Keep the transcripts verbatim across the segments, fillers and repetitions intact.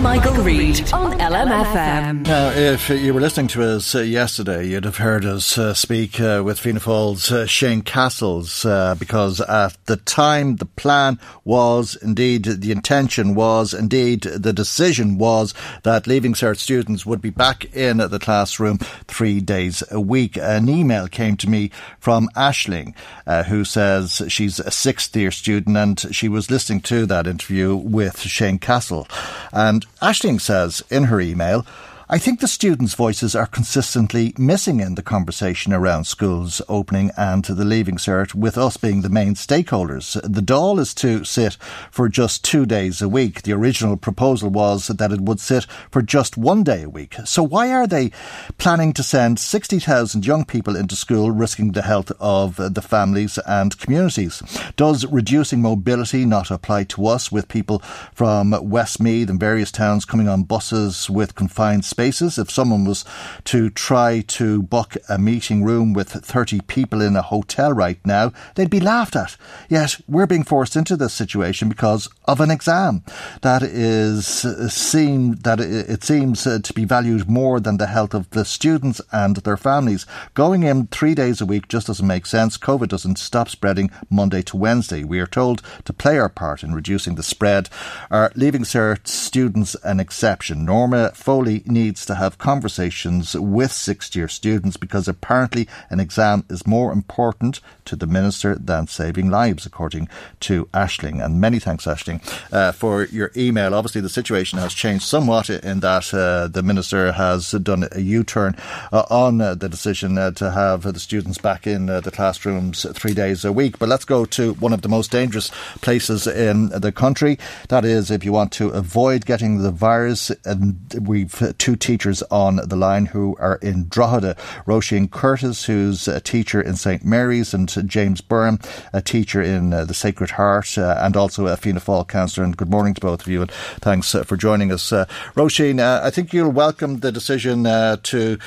Michael, Michael Reid on L M F M. Now, if you were listening to us uh, yesterday, you'd have heard us uh, speak uh, with Fianna Fáil's uh, Shane Cassells, uh, because at the time the plan was indeed, the intention was indeed, the decision was that Leaving Cert students would be back in the classroom three days a week. An email came to me from Aisling, uh, who says she's a sixth year student and she was listening to that interview with Shane Cassells. And Aisling says in her email, I think the students' voices are consistently missing in the conversation around schools opening and the Leaving Cert, with us being the main stakeholders. The Dáil is to sit for just two days a week. The original proposal was that it would sit for just one day a week. So why are they planning to send sixty thousand young people into school, risking the health of the families and communities? Does reducing mobility not apply to us, with people from Westmeath and various towns coming on buses with confined space? If someone was to try to book a meeting room with thirty people in a hotel right now, they'd be laughed at. Yet we're being forced into this situation because of an exam that is seen, that it seems to be valued more than the health of the students and their families. Going in three days a week just doesn't make sense. COVID doesn't stop spreading Monday to Wednesday. We are told to play our part in reducing the spread. Are Leaving Cert students an exception? Norma Foley needs to have conversations with sixth-year students, because apparently an exam is more important to the minister than saving lives, according to Aisling. And many thanks, Aisling, uh, for your email. Obviously, the situation has changed somewhat in that uh, the minister has done a U-turn uh, on uh, the decision uh, to have the students back in uh, the classrooms three days a week. But let's go to one of the most dangerous places in the country. That is, if you want to avoid getting the virus, and we've two teachers on the line who are in Drogheda. Roisin Curtis, who's a teacher in St Mary's, and James Byrne, a teacher in uh, the Sacred Heart, uh, and also a Fianna Fáil councillor. And good morning to both of you, and thanks uh, for joining us. Uh, Roisin, uh, I think you'll welcome the decision uh, to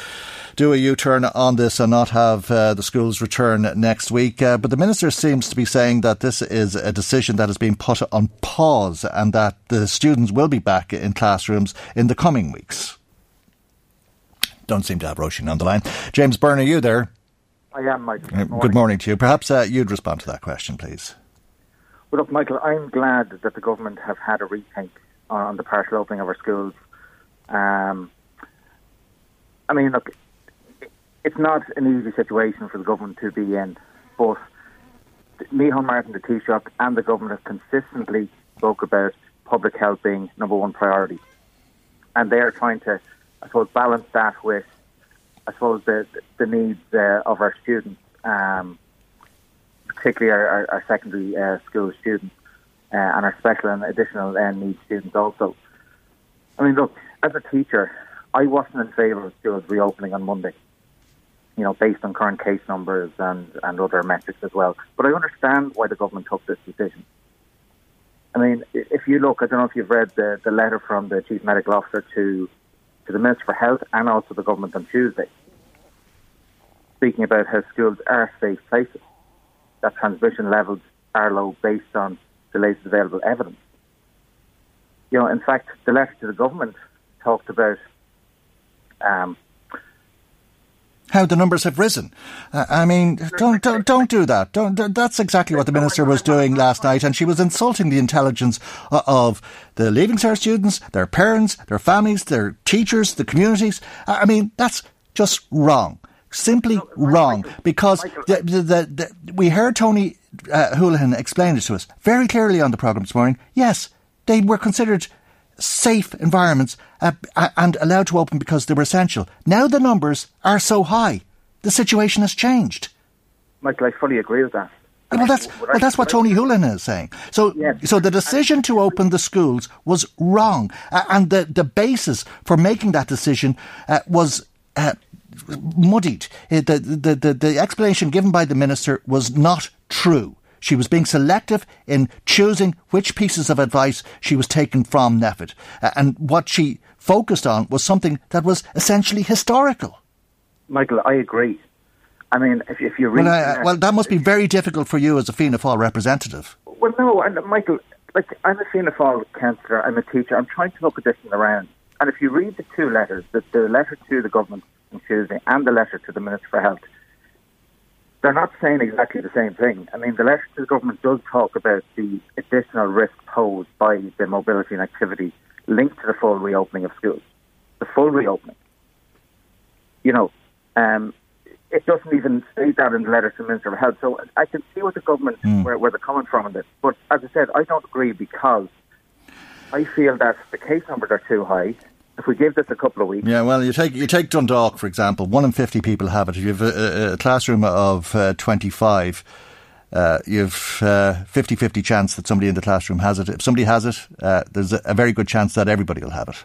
do a U-turn on this and not have uh, the schools return next week. Uh, but the Minister seems to be saying that this is a decision that has been put on pause and that the students will be back in classrooms in the coming weeks. Don't seem to have Roisin on the line. James Byrne, are you there? I am, Michael. Good morning, Good morning to you. Perhaps uh, you'd respond to that question, please. Well, look, Michael, I'm glad that the government have had a rethink on the partial opening of our schools. Um, I mean, look, it's not an easy situation for the government to be in, but Micheál Martin, the Taoiseach, and the government have consistently spoke about public health being number one priority. And they are trying to, I suppose, balance that with, I suppose, the the needs uh, of our students, um, particularly our, our, our secondary uh, school students uh, and our special and additional uh, needs students also. I mean, look, as a teacher, I wasn't in favour of schools reopening on Monday, you know, based on current case numbers and, and other metrics as well. But I understand why the government took this decision. I mean, if you look, I don't know if you've read the, the letter from the Chief Medical Officer to to the Minister for Health and also the government on Tuesday, speaking about how schools are safe places, that transmission levels are low based on the latest available evidence. You know, in fact, the letter to the government talked about um, how the numbers have risen. Uh, I mean, don't don't don't do that. Don't. That's exactly what the minister was doing last night, and she was insulting the intelligence of the Leaving Cert students, their parents, their families, their teachers, the communities. I mean, that's just wrong. Simply no, Michael, wrong, because the, the, the, the, we heard Tony uh, Houlihan explain it to us very clearly on the programme this morning. Yes, they were considered safe environments uh, and allowed to open because they were essential. Now the numbers are so high, the situation has changed. Michael, I fully agree with that. Well, that's, well, that's what Tony Houlihan is saying. So yes. so the decision to open the schools was wrong, uh, and the, the basis for making that decision uh, was... Uh, muddied. The, the, the, the explanation given by the minister was not true. She was being selective in choosing which pieces of advice she was taking from NPHET. Uh, and what she focused on was something that was essentially historical. Michael, I agree. I mean, if, if you read... Well, I, uh, well, that must be very difficult for you as a Fianna Fáil representative. Well, no, and Michael, like, I'm a Fianna Fáil councillor, I'm a teacher, I'm trying to look at this in the round. And if you read the two letters, the, the letter to the government Tuesday and the letter to the Minister for Health, they're not saying exactly the same thing. I mean, the letter to the government does talk about the additional risk posed by the mobility and activity linked to the full reopening of schools. The full reopening. You know, um, it doesn't even state that in the letter to the Minister for Health. So I can see what the government, mm. where, where they're coming from on this. But as I said, I don't agree because I feel that the case numbers are too high. If we give this a couple of weeks... Yeah, well, you take you take Dundalk, for example. One in fifty people have it. If you have a, a classroom of uh, twenty-five, uh, you have uh, fifty-fifty chance that somebody in the classroom has it. If somebody has it, uh, there's a very good chance that everybody will have it.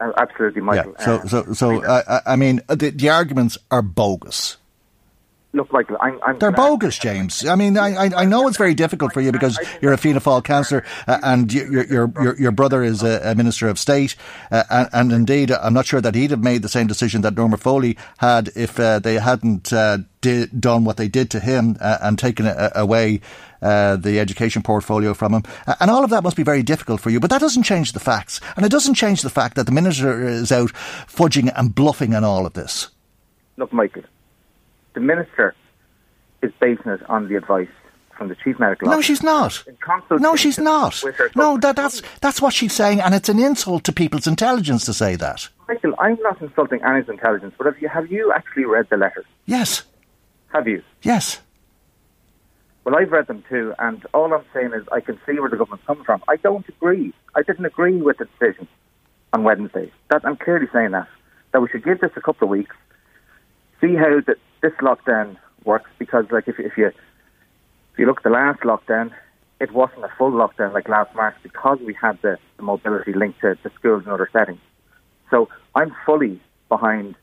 Uh, absolutely, Michael. Yeah, so, so, so uh, I mean, the, the arguments are bogus. Look, Michael, I'm... I'm They're glad. bogus, James. I mean, I I know it's very difficult for you because you're a Fianna Fáil councillor uh, and your your your your brother is a, a Minister of State uh, and, and indeed I'm not sure that he'd have made the same decision that Norma Foley had if uh, they hadn't uh, di- done what they did to him uh, and taken a, away uh, the education portfolio from him. And all of that must be very difficult for you, but that doesn't change the facts. And it doesn't change the fact that the Minister is out fudging and bluffing on all of this. Look, Michael, the Minister is basing it on the advice from the Chief Medical Officer. No, she's not. No, she's not. No, that, that's that's what she's saying, and it's an insult to people's intelligence to say that. Michael, I'm not insulting Annie's intelligence, but have you, have you actually read the letters? Yes. Have you? Yes. Well, I've read them too, and all I'm saying is I can see where the government's coming from. I don't agree. I didn't agree with the decision on Wednesday. That, I'm clearly saying that. That we should give this a couple of weeks, see how the this lockdown works, because like if, if you if you look at the last lockdown, it wasn't a full lockdown like last March because we had the, the mobility linked to, to schools and other settings. So I'm fully behind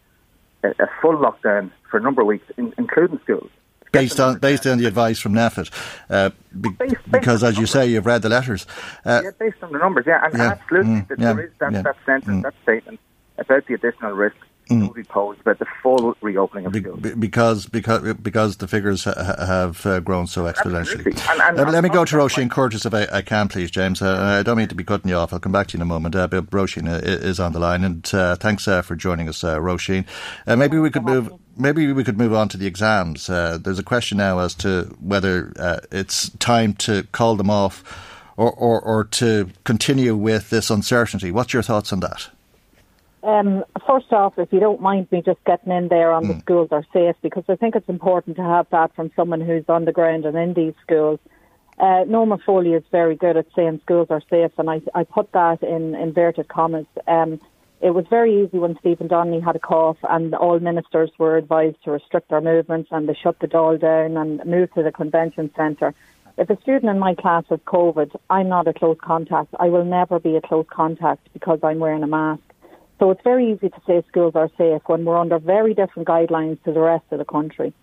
a, a full lockdown for a number of weeks, in, including schools. Based on based on the advice from NPHET, uh, be, based, based because as you say, you've read the letters. Uh, yeah, based on the numbers, yeah, and yeah, absolutely, mm, that yeah, there is that, yeah, that sentence, mm. that statement about the additional risk. Mm. Posed about the full reopening of schools. Be- because, because, because the figures ha- have uh, grown so exponentially. And, and, uh, and let me go to Roisin Curtis if I, I can, please, James. Uh, I don't mean to be cutting you off. I'll come back to you in a moment. Uh, but Roisin uh, is on the line, and uh, thanks uh, for joining us, uh, Roisin. Uh, maybe we could move. Maybe we could move on to the exams. Uh, there's a question now as to whether uh, it's time to call them off, or, or, or to continue with this uncertainty. What's your thoughts on that? Um, first off, if you don't mind me just getting in there on the mm. schools are safe, because I think it's important to have that from someone who's on the ground and in these schools. Uh, Norma Foley is very good at saying schools are safe, and I, I put that in inverted commas. Um, it was very easy when Stephen Donnelly had a cough and all ministers were advised to restrict their movements and they shut the Dáil down and moved to the convention centre. If a student in my class has COVID, I'm not a close contact. I will never be a close contact because I'm wearing a mask. So it's very easy to say schools are safe when we're under very different guidelines to the rest of the country.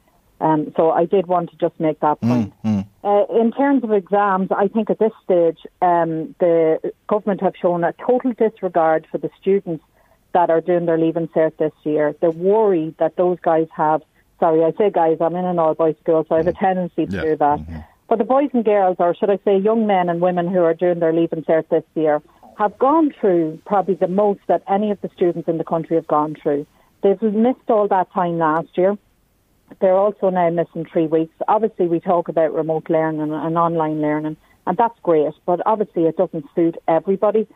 Um, so I did want to just make that point. Mm, mm. Uh, in terms of exams, I think at this stage, um, the government have shown a total disregard for the students that are doing their Leaving Cert this year. The worry that those guys have, sorry, I say guys, I'm in an all-boys school, so I have a tendency to yeah. do that. Mm-hmm. But the boys and girls, or should I say young men and women who are doing their Leaving Cert this year, have gone through probably the most that any of the students in the country have gone through. They've missed all that time last year. they're also now missing three weeks. Obviously, we talk about remote learning and online learning, and that's great, but obviously it doesn't suit everybody.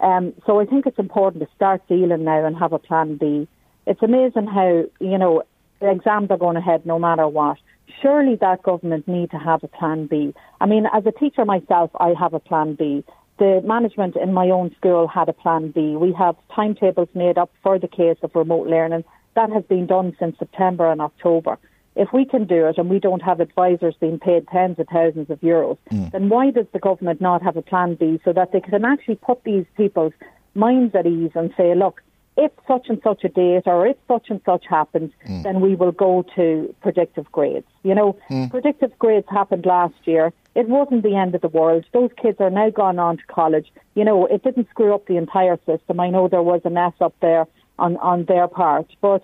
Um, so I think it's important to start dealing now and have a plan B. It's amazing how, you know, the exams are going ahead no matter what. Surely that government need to have a plan B. I mean, as a teacher myself, I have a plan B. The management in my own school had a plan B. We have timetables made up for the case of remote learning. That has been done since September and October. If we can do it and we don't have advisors being paid tens of thousands of euros, mm. then why does the government not have a plan B so that they can actually put these people's minds at ease and say, look, if such and such a date or if such and such happens, mm. then we will go to predictive grades. You know, mm. predictive grades happened last year. It wasn't the end of the world. Those kids are now gone on to college. You know, it didn't screw up the entire system. I know there was an S up there on, on their part. But,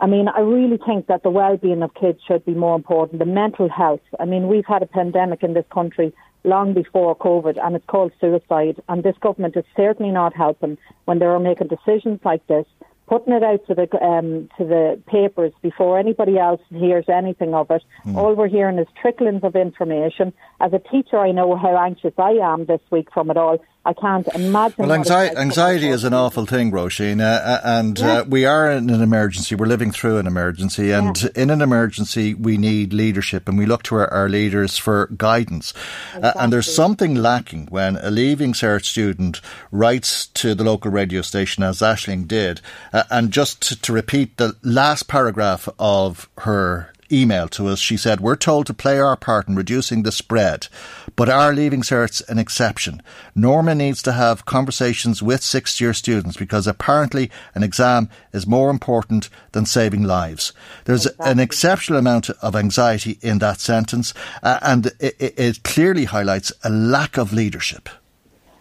I mean, I really think that the well-being of kids should be more important. The mental health. I mean, we've had a pandemic in this country long before COVID, and it's called suicide. And this government is certainly not helping when they are making decisions like this, putting it out to the um, to the papers before anybody else hears anything of it. Mm. All we're hearing is tricklings of information. As a teacher, I know how anxious I am this week from it all. I can't imagine. Well, anxiety, anxiety is an awful thing, Roisin, uh, and yeah. uh, we are in an emergency. We're living through an emergency, and yeah. in an emergency, we need leadership, and we look to our, our leaders for guidance. Exactly. Uh, and there's something lacking when a Leaving Cert student writes to the local radio station, as Aisling did, uh, and just to, to repeat the last paragraph of her email to us, she said, we're told to play our part in reducing the spread, but are Leaving Certs an exception? Norma needs to have conversations with sixth year students because apparently an exam is more important than saving lives. There's exactly. an exceptional amount of anxiety in that sentence, uh, and it, it clearly highlights a lack of leadership.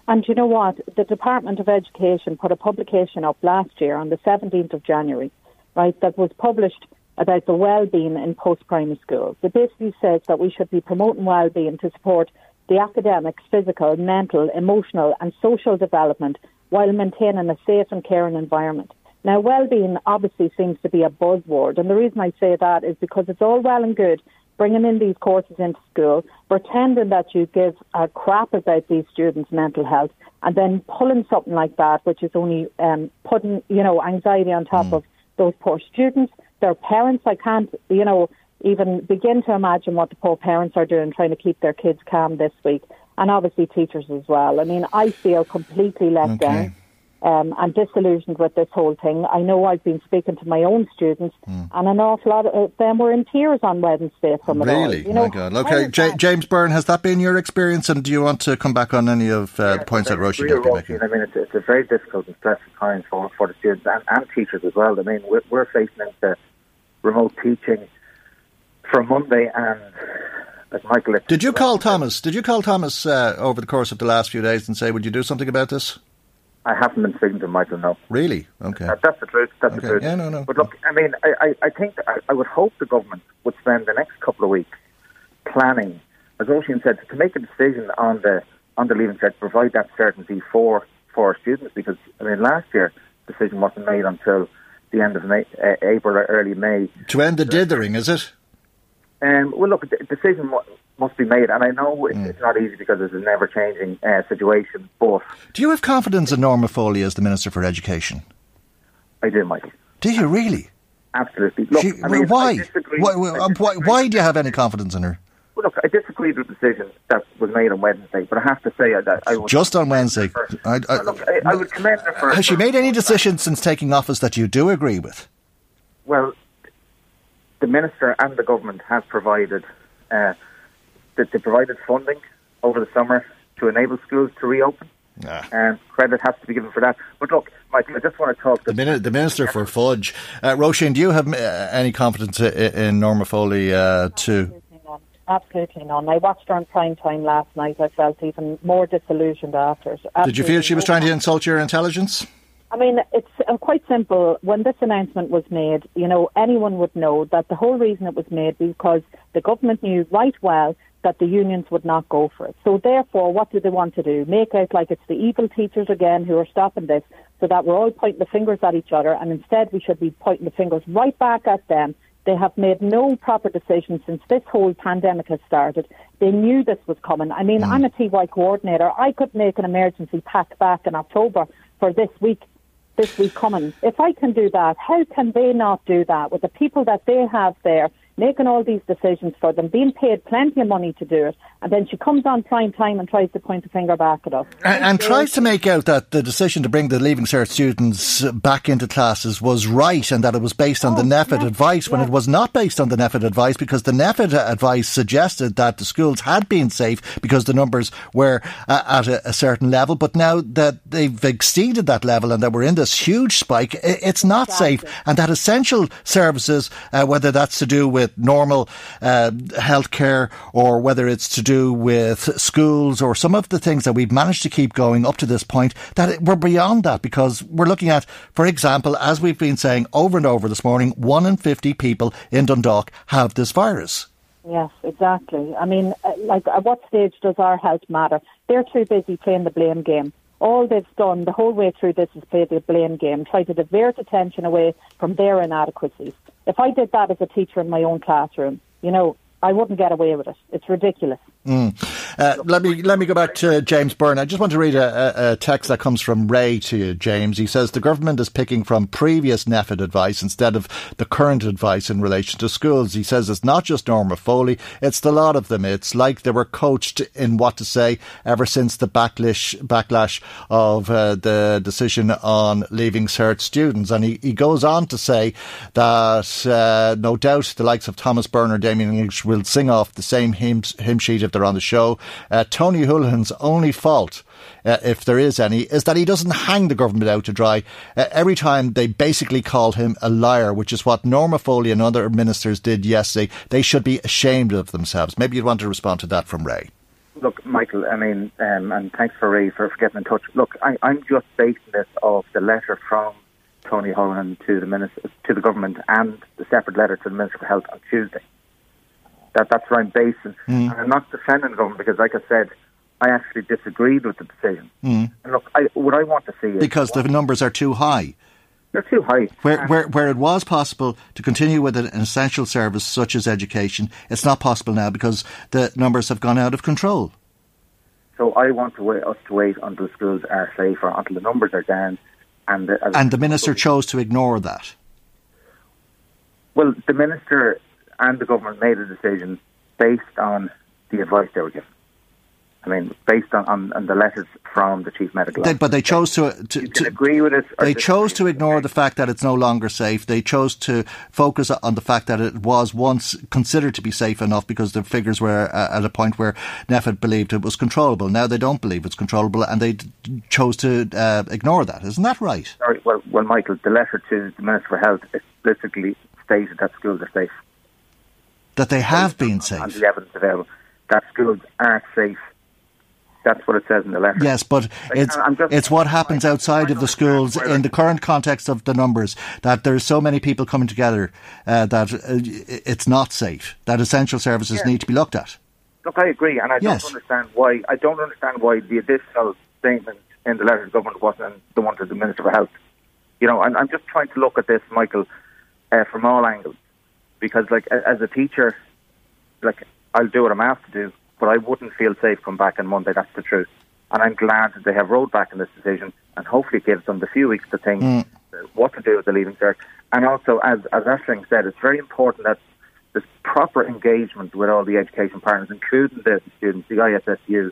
And you know what? The Department of Education put a publication up last year on the seventeenth of January, right, that was published about the well-being in post-primary schools. It basically says that we should be promoting well-being to support the academic, physical, mental, emotional and social development while maintaining a safe and caring environment. Now, well-being obviously seems to be a buzzword, and the reason I say that is because it's all well and good bringing in these courses into school, pretending that you give a crap about these students' mental health, and then pulling something like that, which is only um, putting, you know, anxiety on top mm. of those poor students, their parents. I can't, you know, even begin to imagine what the poor parents are doing trying to keep their kids calm this week. And obviously teachers as well. I mean, I feel completely let okay. down. Um, I'm disillusioned with this whole thing. I know I've been speaking to my own students mm. and an awful lot of them were in tears on Wednesday from it all. Really? You know, my God. Okay, J- James Byrne, has that been your experience, and do you want to come back on any of uh, yeah, the points that Roisin has been making? I mean, it's, it's a very difficult and stressful time for, for the students and, and teachers as well. I mean, we're, we're facing into remote teaching from Monday and... Like Michael, did you call Thomas? Did you call Thomas uh, over the course of the last few days and say, would you do something about this? I haven't been speaking to Michael, no. Really? Okay. Uh, that's the truth. That's okay. the truth. Yeah, no, no. But look, I mean, I, I, I think I, I would hope the government would spend the next couple of weeks planning, as Roisin said, to make a decision on the on the Leaving Cert, to provide that certainty for, for our students. Because, I mean, last year, the decision wasn't made until the end of May, uh, April or early May. To end the dithering, is it? Um, well, look, the decision w- must be made, and I know it's, mm. it's not easy because it's an ever-changing uh, situation, but... Do you have confidence in Norma Foley as the Minister for Education? I do, Michael. Do you really? Absolutely. Look, she, I mean, why? I disagree, why, why, I why? Why do you have any confidence in her? Well, look, I disagreed with the decision that was made on Wednesday, but I have to say that I... Was Just on Wednesday. I, I, I, look, I, I would commend her for... Has she made any decision since taking office that you do agree with? Well... The Minister and the government have provided uh, that they provided funding over the summer to enable schools to reopen. Nah. Um, credit has to be given for that. But look, Michael, I just want to talk... To the, mini- the Minister for Fudge. Uh, Roisin, do you have uh, any confidence in, in Norma Foley uh, to... Absolutely none. I watched her on prime time last night. I felt even more disillusioned after it. Absolutely. Did you feel she was trying to insult your intelligence? I mean, it's um, quite simple. When this announcement was made, you know, anyone would know that the whole reason it was made because the government knew right well that the unions would not go for it. So therefore, what do they want to do? Make out like it's the evil teachers again who are stopping this, so that we're all pointing the fingers at each other, and instead we should be pointing the fingers right back at them They have made no proper decision since this whole pandemic has started. They knew this was coming. I mean, mm. I'm a T Y coordinator. I could make an emergency pack back in October for this week, this week coming. If I can do that, how can they not do that with the people that they have there making all these decisions for them, being paid plenty of money to do it, and then she comes on prime time and tries to point the finger back at us. And, and tries to make out that the decision to bring the Leaving Cert students back into classes was right and that it was based on oh, the NPHET yes, advice, when yes. it was not based on the NPHET advice, because the NPHET advice suggested that the schools had been safe because the numbers were uh, at a, a certain level, but now that they've exceeded that level and that we're in this huge spike, it's not exactly. safe, and that essential services, uh, whether that's to do with normal uh, healthcare or whether it's to do with schools or some of the things that we've managed to keep going up to this point, that we're beyond that, because we're looking at, for example, as we've been saying over and over this morning, one in fifty people in Dundalk have this virus. Yes, exactly. I mean, like, at what stage does our health matter? They're too busy playing the blame game. All they've done the whole way through this is play the blame game, try to divert attention away from their inadequacies. If I did that as a teacher in my own classroom, you know, I wouldn't get away with it. It's ridiculous. Mm. Uh, let me let me go back to James Byrne. I just want to read a, a text that comes from Ray to you, James. He says, the government is picking from previous NPHET advice instead of the current advice in relation to schools. He says it's not just Norma Foley, it's the lot of them. It's like they were coached in what to say ever since the backlash, backlash of uh, the decision on Leaving Cert students. And he, he goes on to say that uh, no doubt the likes of Thomas Byrne or Damien English will sing off the same hymn, hymn sheet if they're on the show. Uh, Tony Houlihan's only fault, uh, if there is any, is that he doesn't hang the government out to dry. Uh, every time they basically call him a liar, which is what Norma Foley and other ministers did yesterday. They should be ashamed of themselves. Maybe you'd want to respond to that from Ray. Look, Michael, I mean, um, and thanks for Ray for, for getting in touch. Look, I, I'm just basing this off the letter from Tony Houlihan to the minister, to the government, and the separate letter to the Minister for Health on Tuesday. That that's where I'm based. Mm. And I'm not defending the government, because, like I said, I actually disagreed with the decision. Mm. And look, I, what I want to see is... Because the numbers are too high. They're too high. Where, where, where it was possible to continue with an essential service such as education, it's not possible now because the numbers have gone out of control. So I want to wait, us to wait until schools are safer, until the numbers are down. And the, and the, the minister chose to ignore that. Well, the minister... and the government made a decision based on the advice they were given. I mean, based on, on, on the letters from the chief medical officer. But they chose to, to, you can to agree with it. They chose to ignore the fact that it's no longer safe. They chose to focus on the fact that it was once considered to be safe enough because the figures were uh, at a point where NPHET believed it was controllable. Now they don't believe it's controllable, and they d- chose to uh, ignore that. Isn't that right? Sorry, well, well, Michael, the letter to the Minister for Health explicitly stated that schools are safe. That they have been safe. And the evidence available. That schools aren't safe. That's what it says in the letter. Yes, but like, it's it's what happens outside of the schools in the current context of the numbers, that there's so many people coming together uh, that uh, it's not safe, that essential services yeah. need to be looked at. Look, I agree, and I yes. don't understand why I don't understand why the additional statement in the letter to government wasn't the one to the Minister for Health. You know, I'm, I'm just trying to look at this, Michael, uh, from all angles. Because, like, as a teacher, like, I'll do what I'm asked to do, but I wouldn't feel safe come back on Monday. That's the truth. And I'm glad that they have rolled back in this decision, and hopefully it gives them the few weeks to think mm. what to do with the Leaving Cert. And also, as, as Aisling said, it's very important that there's proper engagement with all the education partners, including the students, the I S S U,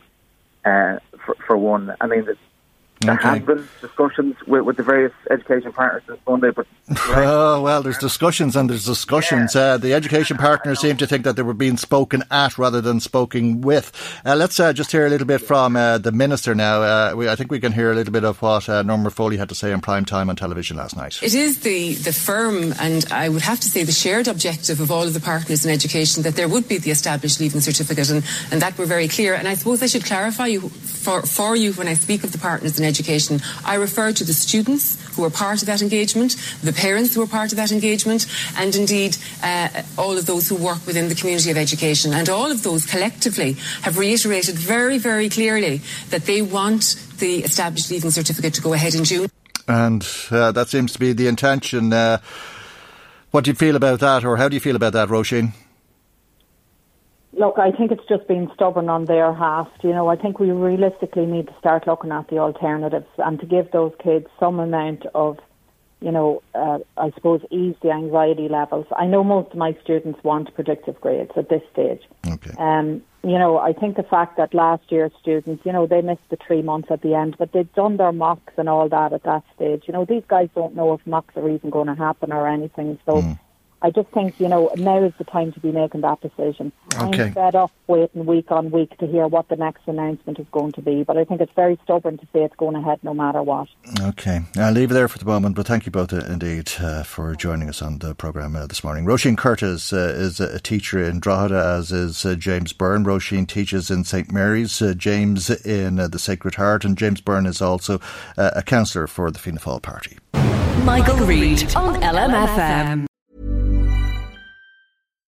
uh, for, for one. I mean, it's... There okay. have been discussions with, with the various education partners since Monday, but... oh, well, there's discussions and there's discussions. Yeah. Uh, the education partners seem to think that they were being spoken at rather than spoken with. Uh, let's uh, just hear a little bit from uh, the Minister now. Uh, we, I think we can hear a little bit of what uh, Norma Foley had to say in prime time on television last night. It is the, the firm, and I would have to say the shared objective of all of the partners in education, that there would be the established Leaving Certificate, and, and that we're very clear. And I suppose I should clarify you, for, for you when I speak of the partners in education. Education. I refer to the students who are part of that engagement, the parents who are part of that engagement, and indeed uh, all of those who work within the community of education. And all of those collectively have reiterated very, very clearly that they want the established Leaving Certificate to go ahead in June. And uh, that seems to be the intention. Uh What do you feel about that, or how do you feel about that, Roisin? Look, I think it's just being stubborn on their half. You know, I think we realistically need to start looking at the alternatives and to give those kids some amount of, you know, uh, I suppose, ease the anxiety levels. I know most of my students want predictive grades at this stage. Okay. Um, you know, I think the fact that last year's students, you know, they missed the three months at the end, but they'd done their mocks and all that at that stage. You know, these guys don't know if mocks are even going to happen or anything, so... Mm. I just think, you know, now is the time to be making that decision. Okay. I'm fed up waiting week on week to hear what the next announcement is going to be, but I think it's very stubborn to say it's going ahead no matter what. Okay. I'll leave it there for the moment, but thank you both uh, indeed uh, for joining us on the programme uh, this morning. Roisin Curtis uh, is a teacher in Drogheda, as is uh, James Byrne. Roisin teaches in St Mary's, uh, James in uh, the Sacred Heart, and James Byrne is also uh, a councillor for the Fianna Fáil Party. Michael, Michael Reid on L M F M.